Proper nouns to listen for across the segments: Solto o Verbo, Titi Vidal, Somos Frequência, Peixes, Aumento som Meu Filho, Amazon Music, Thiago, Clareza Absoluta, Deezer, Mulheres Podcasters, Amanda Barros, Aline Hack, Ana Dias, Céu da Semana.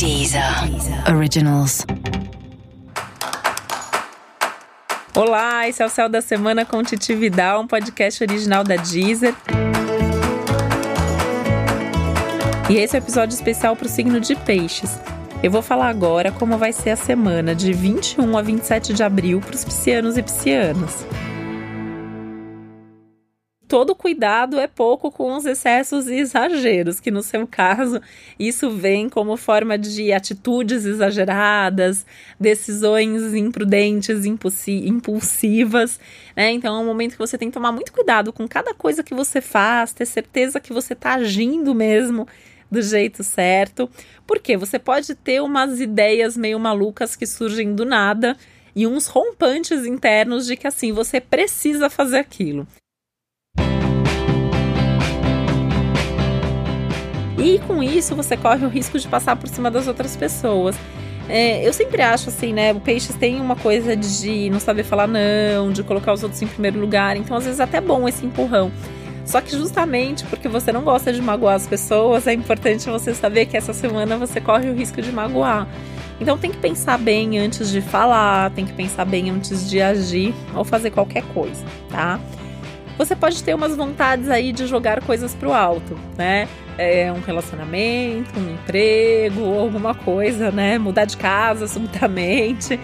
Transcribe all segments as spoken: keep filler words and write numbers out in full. Deezer Originals. Olá, esse é o Céu da Semana com Titi Vidal, um podcast original da Deezer. E esse é o um episódio especial para o signo de Peixes. Eu vou falar agora como vai ser a semana de vinte e um a vinte e sete de abril para os piscianos e piscianas. Todo cuidado é pouco com os excessos e exageros, que no seu caso, isso vem como forma de atitudes exageradas, decisões imprudentes, impulsi- impulsivas, né? Então é um momento que você tem que tomar muito cuidado com cada coisa que você faz, ter certeza que você está agindo mesmo do jeito certo, porque você pode ter umas ideias meio malucas que surgem do nada e uns rompantes internos de que assim, você precisa fazer aquilo. E com isso você corre o risco de passar por cima das outras pessoas. É, eu sempre acho assim, né? O Peixes tem uma coisa de não saber falar não, de colocar os outros em primeiro lugar. Então, às vezes, é até bom esse empurrão. Só que justamente porque você não gosta de magoar as pessoas, é importante você saber que essa semana você corre o risco de magoar. Então, tem que pensar bem antes de falar, tem que pensar bem antes de agir ou fazer qualquer coisa, tá? Você pode ter umas vontades aí de jogar coisas pro alto, né? É um relacionamento, um emprego, alguma coisa, né? Mudar de casa subitamente.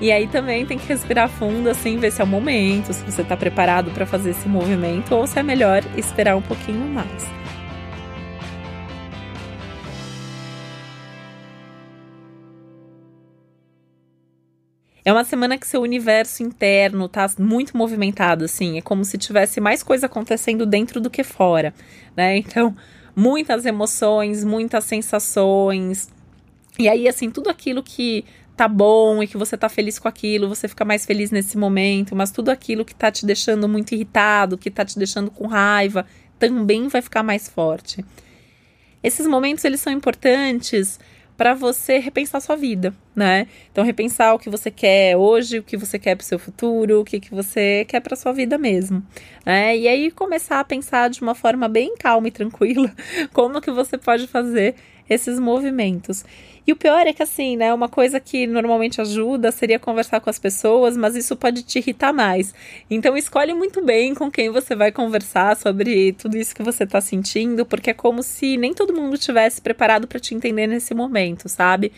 E aí também tem que respirar fundo, assim, ver se é o momento, se você está preparado para fazer esse movimento ou se é melhor esperar um pouquinho mais. É uma semana que seu universo interno tá muito movimentado, assim, é como se tivesse mais coisa acontecendo dentro do que fora, né? Então, muitas emoções, muitas sensações, e aí, assim, tudo aquilo que tá bom e que você tá feliz com aquilo, você fica mais feliz nesse momento, mas tudo aquilo que tá te deixando muito irritado, que tá te deixando com raiva, também vai ficar mais forte. Esses momentos, eles são importantes para você repensar sua vida, né? Então, repensar o que você quer hoje, o que você quer para o seu futuro, o que, que você quer para sua vida mesmo, né? E aí, começar a pensar de uma forma bem calma e tranquila como que você pode fazer esses movimentos. E o pior é que, assim, né? Uma coisa que normalmente ajuda seria conversar com as pessoas, mas isso pode te irritar mais. Então, escolhe muito bem com quem você vai conversar sobre tudo isso que você está sentindo, porque é como se nem todo mundo estivesse preparado para te entender nesse momento, sabe?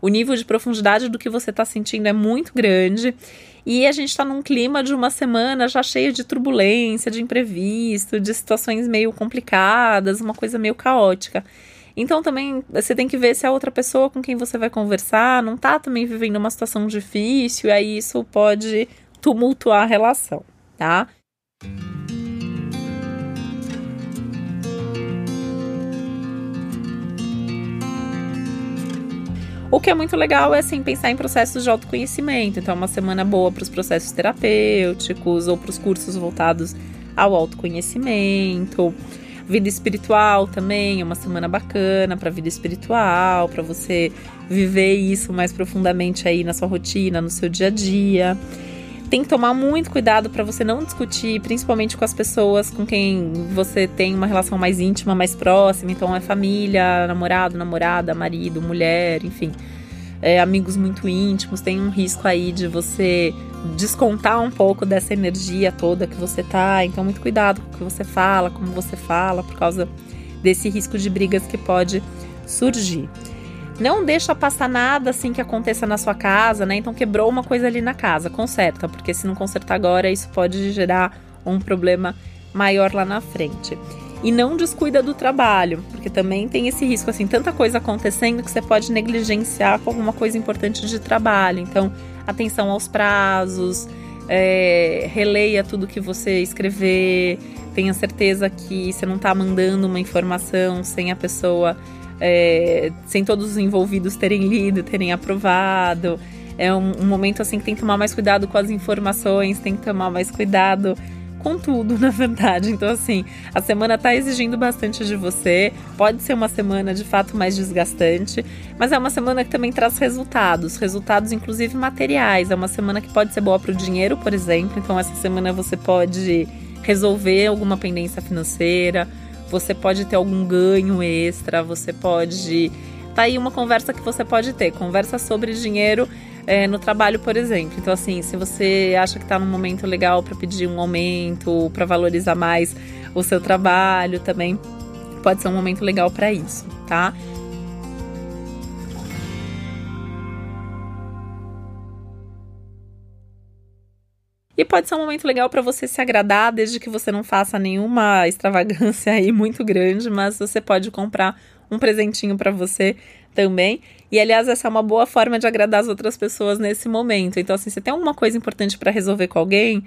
O nível de profundidade do que você está sentindo é muito grande e a gente está num clima de uma semana já cheia de turbulência, de imprevisto, de situações meio complicadas, uma coisa meio caótica. Então também você tem que ver se a outra pessoa com quem você vai conversar não está também vivendo uma situação difícil, e aí isso pode tumultuar a relação, tá? O que é muito legal é, assim, pensar em processos de autoconhecimento. Então é uma semana boa para os processos terapêuticos ou para os cursos voltados ao autoconhecimento. Vida espiritual também é uma semana bacana para vida espiritual, para você viver isso mais profundamente aí na sua rotina, no seu dia a dia. Tem que tomar muito cuidado para você não discutir, principalmente com as pessoas com quem você tem uma relação mais íntima, mais próxima. Então é família, namorado, namorada, marido, mulher, enfim, é, amigos muito íntimos. Tem um risco aí de você descontar um pouco dessa energia toda que você tá, então muito cuidado com o que você fala, como você fala, por causa desse risco de brigas que pode surgir. Não deixa passar nada assim que aconteça na sua casa, né? Então quebrou uma coisa ali na casa, conserta, porque se não consertar agora, isso pode gerar um problema maior lá na frente. E não descuida do trabalho, porque também tem esse risco, assim, tanta coisa acontecendo que você pode negligenciar com alguma coisa importante de trabalho. Então, atenção aos prazos, é, releia tudo que você escrever, tenha certeza que você não está mandando uma informação sem a pessoa, é, sem todos os envolvidos terem lido, terem aprovado. É um, um momento, assim, que tem que tomar mais cuidado com as informações, tem que tomar mais cuidado com tudo, na verdade. Então, assim, a semana tá exigindo bastante de você, pode ser uma semana, de fato, mais desgastante, mas é uma semana que também traz resultados, resultados, inclusive, materiais. É uma semana que pode ser boa para o dinheiro, por exemplo. Então, essa semana você pode resolver alguma pendência financeira, você pode ter algum ganho extra, você pode tá aí uma conversa que você pode ter. Conversa sobre dinheiro é, no trabalho, por exemplo. Então, assim, se você acha que tá num momento legal para pedir um aumento, para valorizar mais o seu trabalho também, pode ser um momento legal para isso, tá? E pode ser um momento legal para você se agradar, desde que você não faça nenhuma extravagância aí muito grande, mas você pode comprar um presentinho para você também. E, aliás, essa é uma boa forma de agradar as outras pessoas nesse momento. Então, assim, se tem alguma coisa importante para resolver com alguém,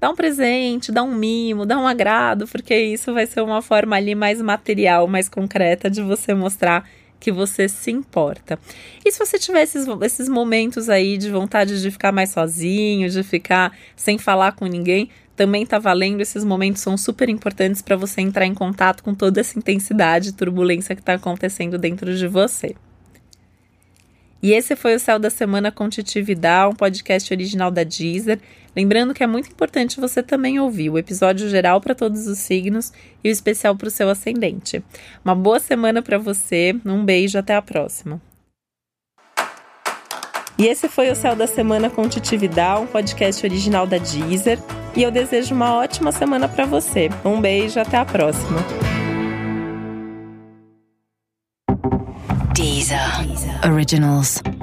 dá um presente, dá um mimo, dá um agrado, porque isso vai ser uma forma ali mais material, mais concreta de você mostrar que você se importa. E se você tiver esses, esses momentos aí de vontade de ficar mais sozinho, de ficar sem falar com ninguém, também tá valendo. Esses momentos são super importantes para você entrar em contato com toda essa intensidade e turbulência que tá acontecendo dentro de você. E esse foi o Céu da Semana com Titi Vidal, um podcast original da Deezer. Lembrando que é muito importante você também ouvir o episódio geral para todos os signos e o especial para o seu ascendente. Uma boa semana para você, um beijo, até a próxima. E esse foi o Céu da Semana com Titi Vidal, um podcast original da Deezer. E eu desejo uma ótima semana para você. Um beijo, até a próxima. Deezer Originals.